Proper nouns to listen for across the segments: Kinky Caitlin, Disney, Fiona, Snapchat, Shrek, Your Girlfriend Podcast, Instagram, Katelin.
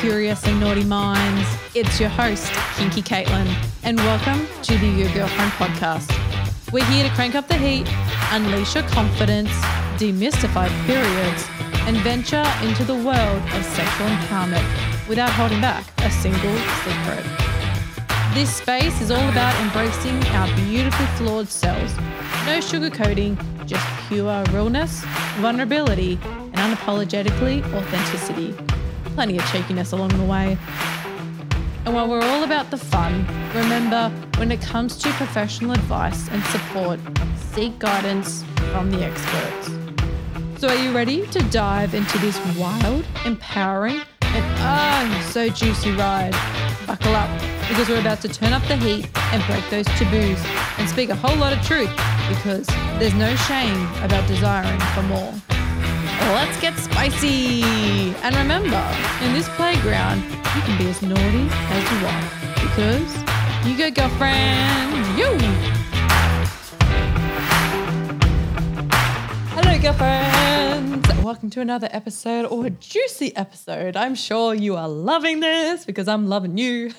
curious and naughty minds. It's your host, Kinky Caitlin, and welcome to the Your Girlfriend Podcast. We're here to crank up the heat, unleash your confidence, demystify periods, and venture into the world of sexual empowerment without holding back a single secret. This space is all about embracing our beautifully flawed selves. No sugarcoating, just pure realness, vulnerability, and unapologetically authenticity. Plenty of cheekiness along the way. And while we're all about the fun, remember, when it comes to professional advice and support, seek guidance from the experts. So are you ready to dive into this wild, empowering, and so juicy ride? Buckle up, because we're about to turn up the heat and break those taboos and speak a whole lot of truth, because there's no shame about desiring for more. Let's get spicy. And remember, in this playground, you can be as naughty as you want, because you go, girlfriend, you. Hello, girlfriends. Welcome to another episode, or a juicy episode. I'm sure you are loving this, because I'm loving you.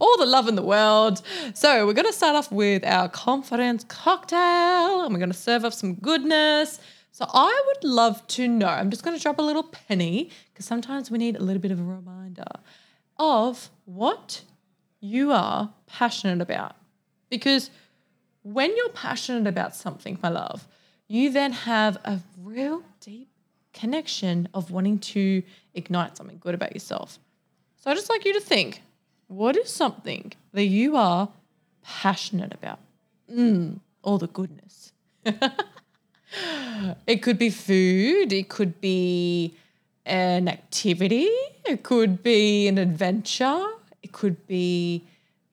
All the love in the world. So we're going to start off with our confidence cocktail, and we're going to serve up some goodness. So I would love to know, I'm just going to drop a little penny, because sometimes we need a little bit of a reminder of what you are passionate about. Because when you're passionate about something, my love, you then have a real deep connection of wanting to ignite something good about yourself. So I'd just like you to think, what is something that you are passionate about? All the goodness. It could be food, it could be an activity, it could be an adventure, it could be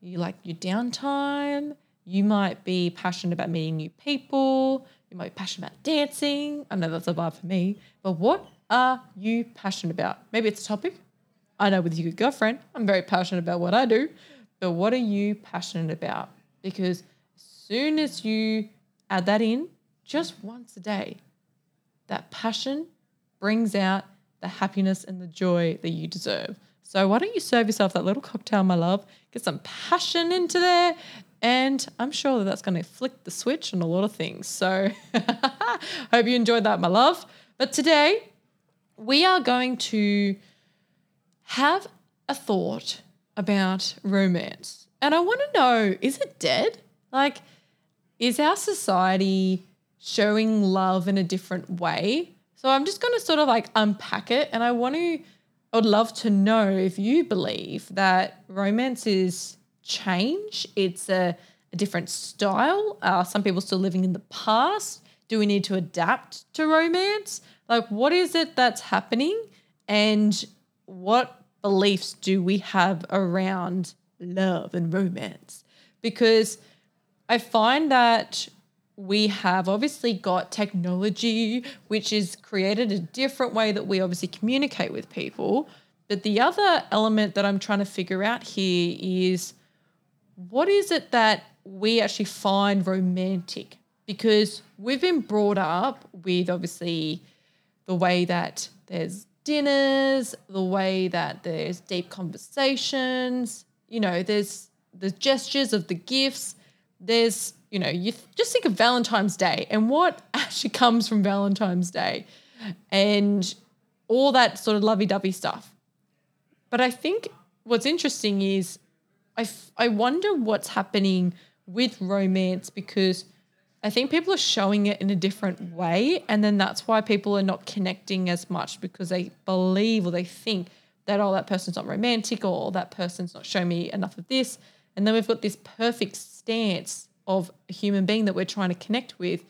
you like your downtime, you might be passionate about meeting new people, you might be passionate about dancing. I know that's a vibe for me, but what are you passionate about? Maybe it's a topic. I know with your girlfriend, I'm very passionate about what I do, but what are you passionate about? Because as soon as you add that in, just once a day, that passion brings out the happiness and the joy that you deserve. So why don't you serve yourself that little cocktail, my love, get some passion into there, and I'm sure that that's going to flick the switch on a lot of things. So hope you enjoyed that, my love. But today we are going to have a thought about romance. And I want to know, is it dead? Like, is our society showing love in a different way? So I'm just going to sort of like unpack it, and I would love to know if you believe that romance is change, it's a different style. Some people still living in the past. Do we need to adapt to romance? Like, what is it that's happening, and what beliefs do we have around love and romance? Because I find that we have obviously got technology, which has created a different way that we obviously communicate with people. But the other element that I'm trying to figure out here is, what is it that we actually find romantic? Because we've been brought up with obviously the way that there's dinners, the way that there's deep conversations, you know, there's the gestures of the gifts, there's, you know, you just think of Valentine's Day and what actually comes from Valentine's Day and all that sort of lovey-dovey stuff. But I think what's interesting is I wonder what's happening with romance, because I think people are showing it in a different way, and then that's why people are not connecting as much, because they believe or they think that, oh, that person's not romantic, or that person's not showing me enough of this. And then we've got this perfect stance of a human being that we're trying to connect with,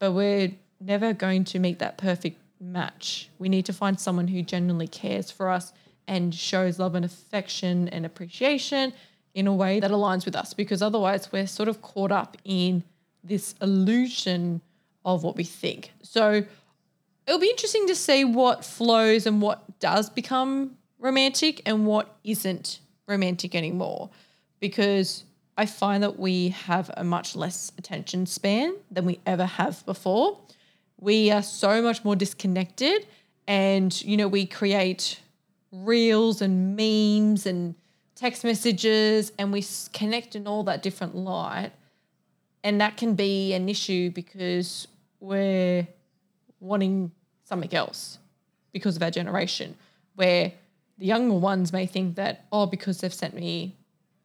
but we're never going to meet that perfect match. We need to find someone who genuinely cares for us and shows love and affection and appreciation in a way that aligns with us, because otherwise we're sort of caught up in this illusion of what we think. So it'll be interesting to see what flows and what does become romantic and what isn't romantic anymore, because I find that we have a much less attention span than we ever have before. We are so much more disconnected, and, you know, we create reels and memes and text messages, and we connect in all that different light. And that can be an issue because we're wanting something else because of our generation, where the younger ones may think that, oh, because they've sent me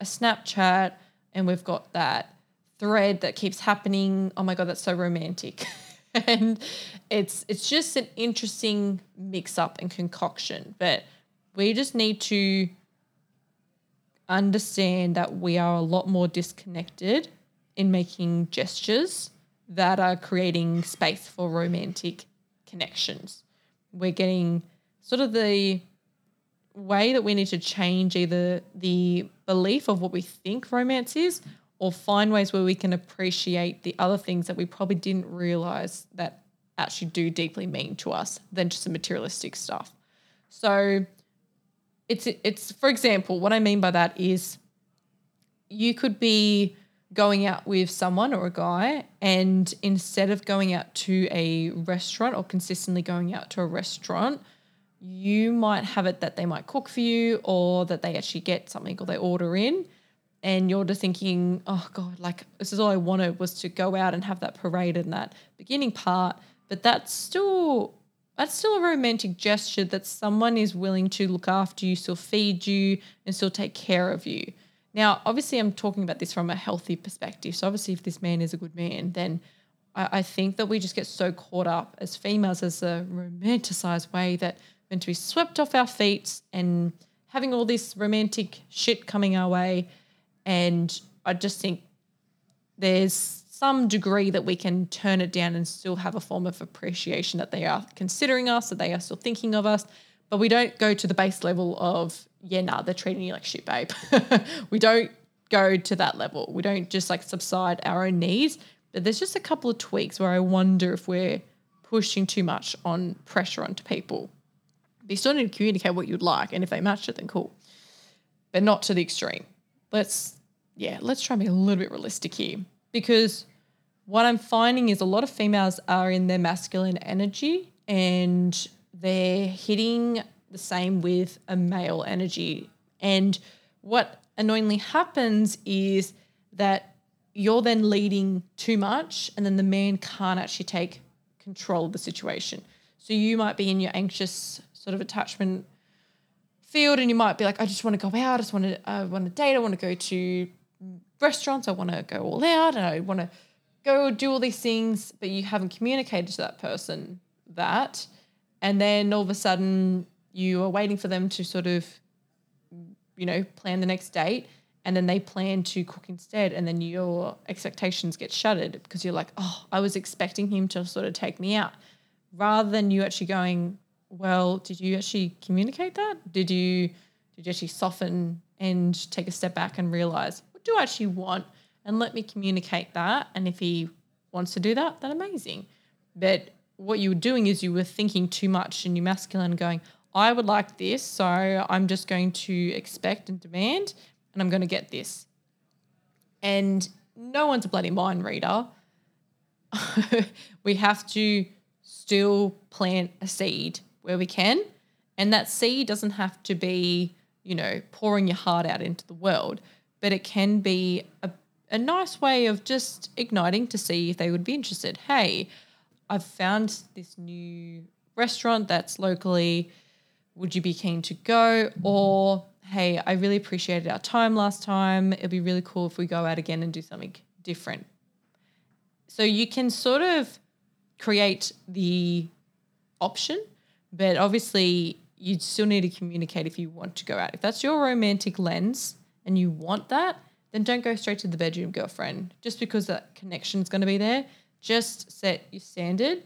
a Snapchat and we've got that thread that keeps happening, oh, my God, that's so romantic. And it's just an interesting mix-up and concoction. But we just need to understand that we are a lot more disconnected in making gestures that are creating space for romantic connections. We're getting sort of the way that we need to change either the belief of what we think romance is, or find ways where we can appreciate the other things that we probably didn't realise that actually do deeply mean to us than just the materialistic stuff. So it's for example, what I mean by that is you could be going out with someone or a guy, and instead of going out to a restaurant or consistently going out to a restaurant, you might have it that they might cook for you, or that they actually get something or they order in, and you're just thinking, oh, God, like this is all I wanted was to go out and have that parade and that beginning part, but that's still a romantic gesture that someone is willing to look after you, still feed you and still take care of you. Now, obviously I'm talking about this from a healthy perspective. So obviously if this man is a good man, then I think that we just get so caught up as females as a romanticised way that we're meant to be swept off our feet and having all this romantic shit coming our way. And I just think there's some degree that we can turn it down and still have a form of appreciation that they are considering us, that they are still thinking of us. But we don't go to the base level of, yeah, nah, they're treating you like shit, babe. We don't go to that level. We don't just like subside our own needs. But there's just a couple of tweaks where I wonder if we're pushing too much on pressure onto people. They still need to communicate what you'd like, and if they match it, then cool. But not to the extreme. Let's try and be a little bit realistic here, because what I'm finding is a lot of females are in their masculine energy and they're hitting the same with a male energy. And what annoyingly happens is that you're then leading too much, and then the man can't actually take control of the situation. So you might be in your anxious sort of attachment field, and you might be like, I just want to go out. I want to date. I want to go to restaurants. I want to go all out, and I want to go do all these things, but you haven't communicated to that person that. And then all of a sudden you are waiting for them to sort of, you know, plan the next date, and then they plan to cook instead, and then your expectations get shattered because you're like, oh, I was expecting him to sort of take me out, rather than you actually going, well, did you actually communicate that? Did you actually soften and take a step back and realise, what do I actually want? And let me communicate that. And if he wants to do that, then amazing. But what you were doing is you were thinking too much in your masculine, going, I would like this, so I'm just going to expect and demand, and I'm going to get this. And no one's a bloody mind reader. We have to still plant a seed where we can, and that seed doesn't have to be, you know, pouring your heart out into the world, but it can be a nice way of just igniting to see if they would be interested. Hey, I've found this new restaurant that's locally. Would you be keen to go? Or, hey, I really appreciated our time last time. It'd be really cool if we go out again and do something different. So you can sort of create the option, but obviously you still need to communicate if you want to go out. If that's your romantic lens and you want that, then don't go straight to the bedroom, girlfriend, just because that connection is going to be there. Just set your standard,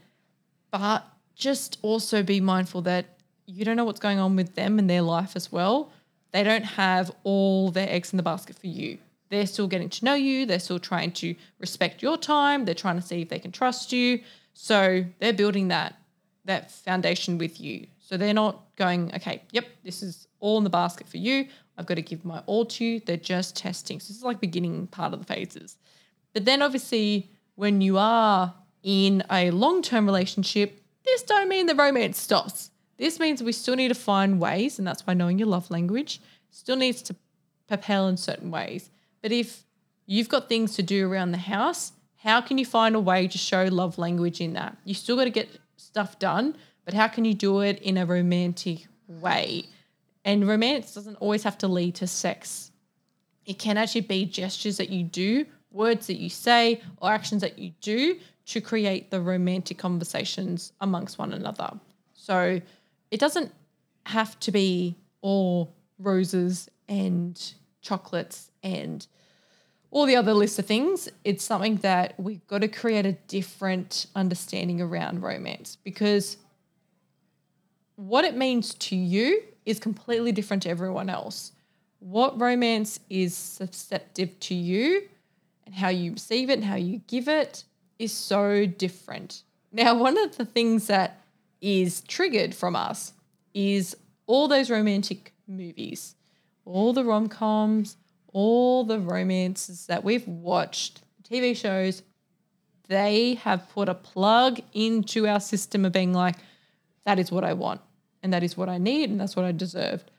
but just also be mindful that you don't know what's going on with them and their life as well. They don't have all their eggs in the basket for you. They're still getting to know you. They're still trying to respect your time. They're trying to see if they can trust you. So they're building that foundation with you. So they're not going, okay, yep, this is all in the basket for you. I've got to give my all to you. They're just testing. So this is like beginning part of the phases. But then obviously, when you are in a long-term relationship, this don't mean the romance stops. This means we still need to find ways, and that's why knowing your love language still needs to propel in certain ways. But if you've got things to do around the house, how can you find a way to show love language in that? You still got to get stuff done, but how can you do it in a romantic way? And romance doesn't always have to lead to sex. It can actually be gestures that you do, words that you say, or actions that you do to create the romantic conversations amongst one another. So it doesn't have to be all roses and chocolates and all the other list of things. It's something that we've got to create a different understanding around romance, because what it means to you is completely different to everyone else. What romance is susceptive to you and how you receive it and how you give it is so different. Now, one of the things that is triggered from us is all those romantic movies, all the rom-coms, all the romances that we've watched, TV shows. They have put a plug into our system of being like, that is what I want and that is what I need and that's what I deserved.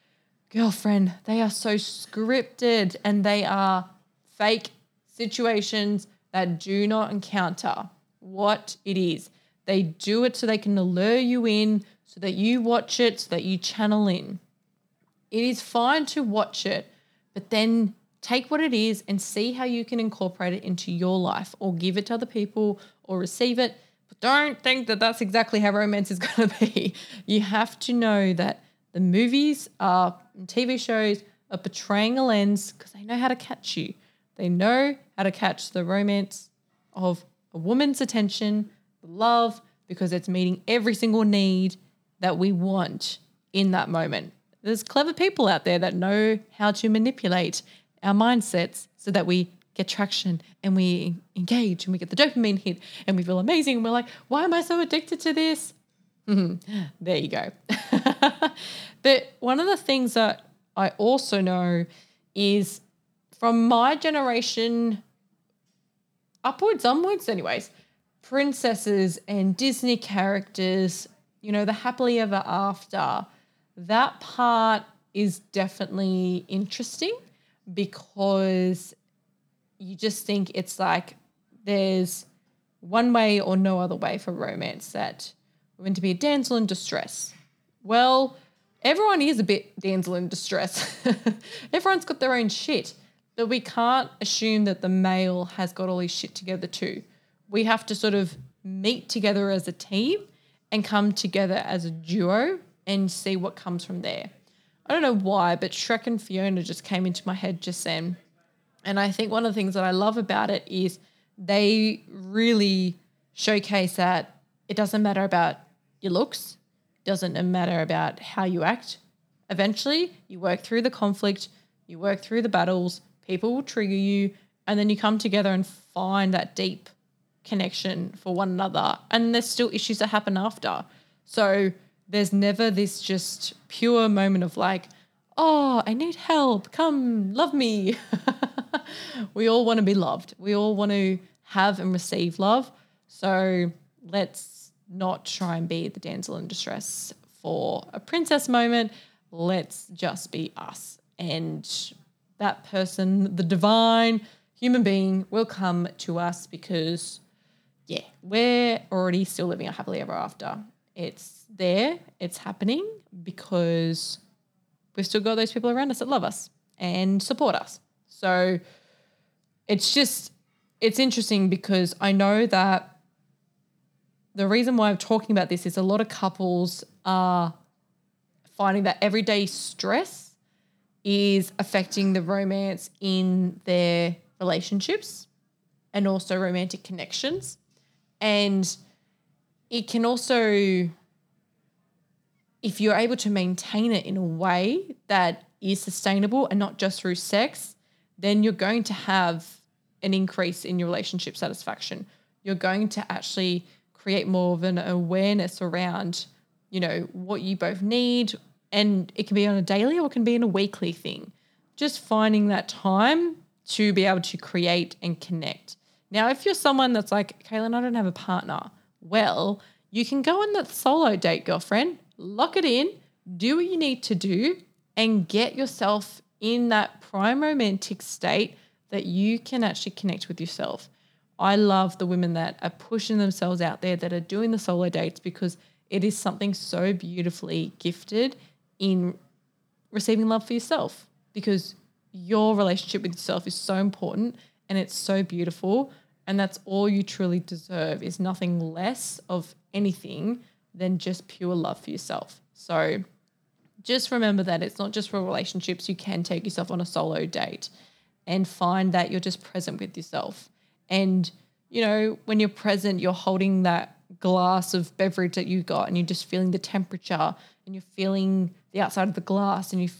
Girlfriend, they are so scripted and they are fake situations that do not encounter what it is. They do it so they can allure you in, so that you watch it, so that you channel in. It is fine to watch it, but then take what it is and see how you can incorporate it into your life or give it to other people or receive it. But don't think that that's exactly how romance is going to be. You have to know that the movies are, TV shows are portraying a lens because they know how to catch you. They know how to catch the romance of a woman's attention, love, because it's meeting every single need that we want in that moment. There's clever people out there that know how to manipulate our mindsets so that we get traction and we engage and we get the dopamine hit and we feel amazing and we're like, why am I so addicted to this? There you go. But one of the things that I also know is from my generation onwards, princesses and Disney characters, you know, the happily ever after, that part is definitely interesting because you just think it's like there's one way or no other way for romance, that we're meant to be a damsel in distress. Well, everyone is a bit damsel in distress. Everyone's got their own shit, but we can't assume that the male has got all his shit together too. We have to sort of meet together as a team and come together as a duo and see what comes from there. I don't know why, but Shrek and Fiona just came into my head just then. And I think one of the things that I love about it is they really showcase that it doesn't matter about your looks, doesn't matter about how you act. Eventually you work through the conflict, you work through the battles, people will trigger you, and then you come together and find that deep connection for one another, and there's still issues that happen after. So there's never this just pure moment of like, oh, I need help, come love me. We all want to be loved. We all want to have and receive love. So let's not try and be the damsel in distress for a princess moment. Let's just be us. And that person, the divine human being, will come to us because we're already still living a happily ever after. It's there, it's happening because we've still got those people around us that love us and support us. So it's interesting because I know that the reason why I'm talking about this is a lot of couples are finding that everyday stress is affecting the romance in their relationships and also romantic connections. And it can also, if you're able to maintain it in a way that is sustainable and not just through sex, then you're going to have an increase in your relationship satisfaction. You're going to actually create more of an awareness around, you know, what you both need, and it can be on a daily or it can be in a weekly thing. Just finding that time to be able to create and connect. Now, if you're someone that's like, Katelin, I don't have a partner, well, you can go on that solo date, girlfriend. lock it in, do what you need to do, and get yourself in that prime romantic state that you can actually connect with yourself. I love the women that are pushing themselves out there, that are doing the solo dates, because it is something so beautifully gifted in receiving love for yourself, because your relationship with yourself is so important and it's so beautiful, and that's all you truly deserve, is nothing less of anything than just pure love for yourself. So just remember that it's not just for relationships. You can take yourself on a solo date and find that you're just present with yourself. And, you know, when you're present, you're holding that glass of beverage that you got and you're just feeling the temperature and you're feeling the outside of the glass, and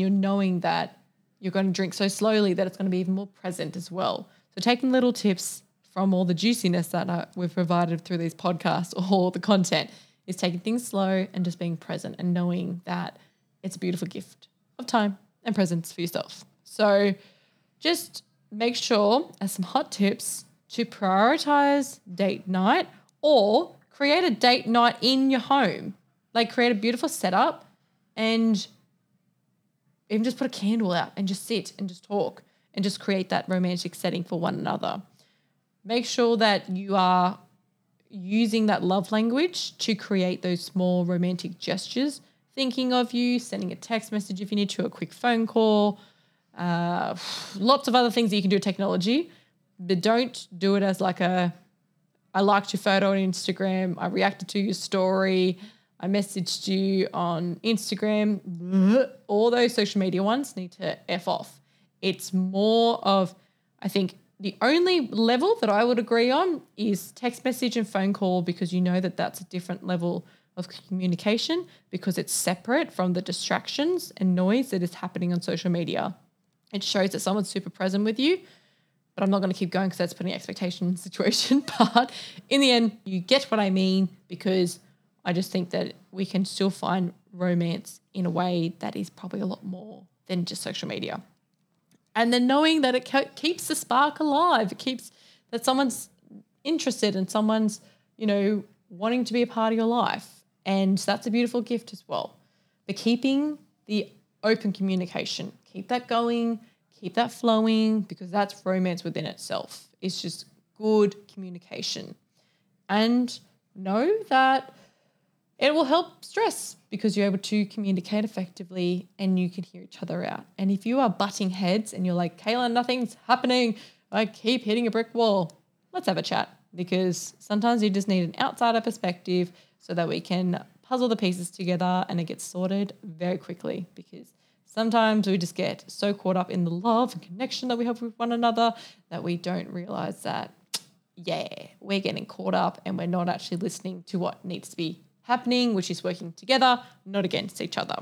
you're knowing that you're going to drink so slowly that it's going to be even more present as well. So taking little tips from all the juiciness that we've provided through these podcasts or all the content is taking things slow and just being present and knowing that it's a beautiful gift of time and presence for yourself. So just make sure, as some hot tips, to prioritize date night or create a date night in your home. Like, create a beautiful setup and even just put a candle out and just sit and just talk and just create that romantic setting for one another. Make sure that you are using that love language to create those small romantic gestures, thinking of you, sending a text message if you need to, a quick phone call, lots of other things that you can do with technology, but don't do it as like I liked your photo on Instagram, I reacted to your story, I messaged you on Instagram. All those social media ones need to F off. It's more of, I think, the only level that I would agree on is text message and phone call, because you know that that's a different level of communication, because it's separate from the distractions and noise that is happening on social media. It shows that someone's super present with you, but I'm not going to keep going because that's putting expectation in the situation. But in the end, you get what I mean, because I just think that we can still find romance in a way that is probably a lot more than just social media. And then knowing that it keeps the spark alive, it keeps that someone's interested and someone's, you know, wanting to be a part of your life. And that's a beautiful gift as well. But keeping the open communication, keep that going, keep that flowing, because that's romance within itself. It's just good communication. And know that it will help stress, because you're able to communicate effectively and you can hear each other out. And if you are butting heads and you're like, Katelin, nothing's happening, I keep hitting a brick wall, let's have a chat, because sometimes you just need an outsider perspective so that we can puzzle the pieces together and it gets sorted very quickly, because sometimes we just get so caught up in the love and connection that we have with one another that we don't realize that, yeah, we're getting caught up and we're not actually listening to what needs to be happening, which is working together, not against each other.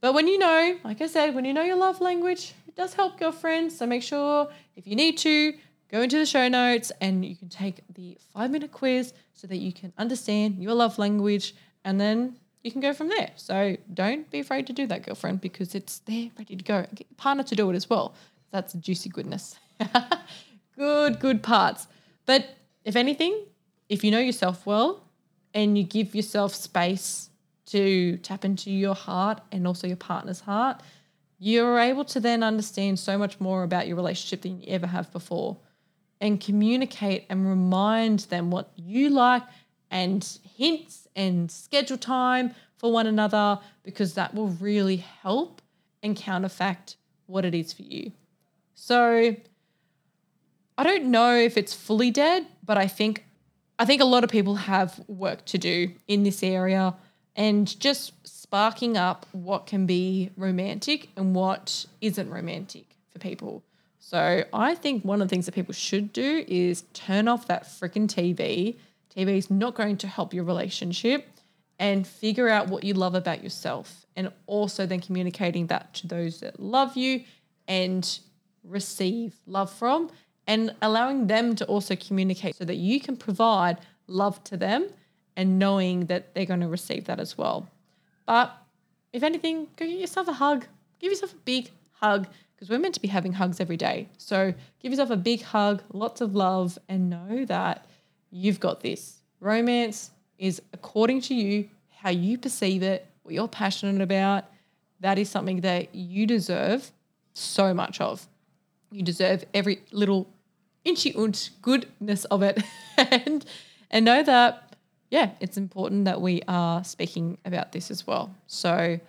But when you know, like I said, when you know your love language, it does help girlfriends. So make sure if you need to, go into the show notes and you can take the 5-minute quiz so that you can understand your love language, and then you can go from there. So don't be afraid to do that, girlfriend, because it's there ready to go. Get your partner to do it as well. That's juicy goodness. Good parts. But if anything, if you know yourself well, and you give yourself space to tap into your heart and also your partner's heart, you're able to then understand so much more about your relationship than you ever have before, and communicate and remind them what you like, and hints and schedule time for one another, because that will really help and counterfact what it is for you. So I don't know if it's fully dead, but I think a lot of people have work to do in this area, and just sparking up what can be romantic and what isn't romantic for people. So I think one of the things that people should do is turn off that freaking TV. TV is not going to help your relationship, and figure out what you love about yourself, and also then communicating that to those that love you and receive love from, and allowing them to also communicate so that you can provide love to them and knowing that they're going to receive that as well. But if anything, go get yourself a hug. Give yourself a big hug, because we're meant to be having hugs every day. So give yourself a big hug, lots of love, and know that you've got this. Romance is according to you, how you perceive it, what you're passionate about, that is something that you deserve so much of. You deserve every little inchy-unch goodness of it. and know that, yeah, it's important that we are speaking about this as well. So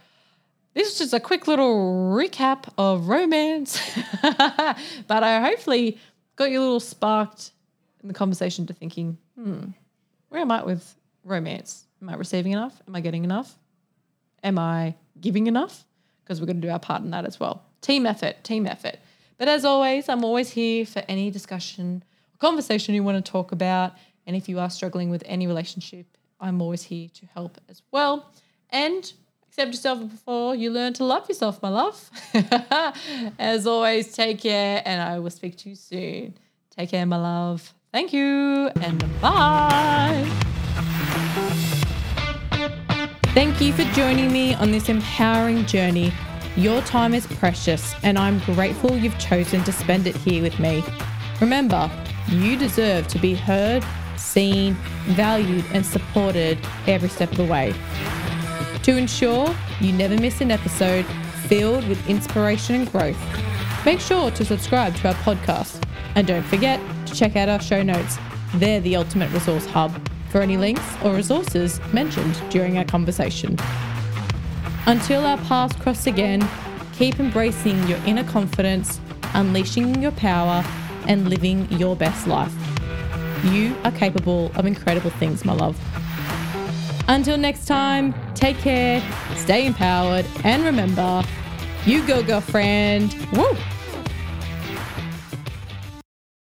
this is just a quick little recap of romance. But I hopefully got you a little sparked in the conversation to thinking, where am I with romance? Am I receiving enough? Am I getting enough? Am I giving enough? Because we're going to do our part in that as well. Team effort. But as always, I'm always here for any discussion or conversation you want to talk about. And if you are struggling with any relationship, I'm always here to help as well. And accept yourself before you learn to love yourself, my love. As always, take care, and I will speak to you soon. Take care, my love. Thank you, and bye. Thank you for joining me on this empowering journey. Your time is precious, and I'm grateful you've chosen to spend it here with me. Remember, you deserve to be heard, seen, valued, and supported every step of the way. To ensure you never miss an episode filled with inspiration and growth, make sure to subscribe to our podcast. And don't forget to check out our show notes. They're the ultimate resource hub for any links or resources mentioned during our conversation. Until our paths cross again, keep embracing your inner confidence, unleashing your power, and living your best life. You are capable of incredible things, my love. Until next time, take care, stay empowered, and remember, you go, girlfriend. Woo!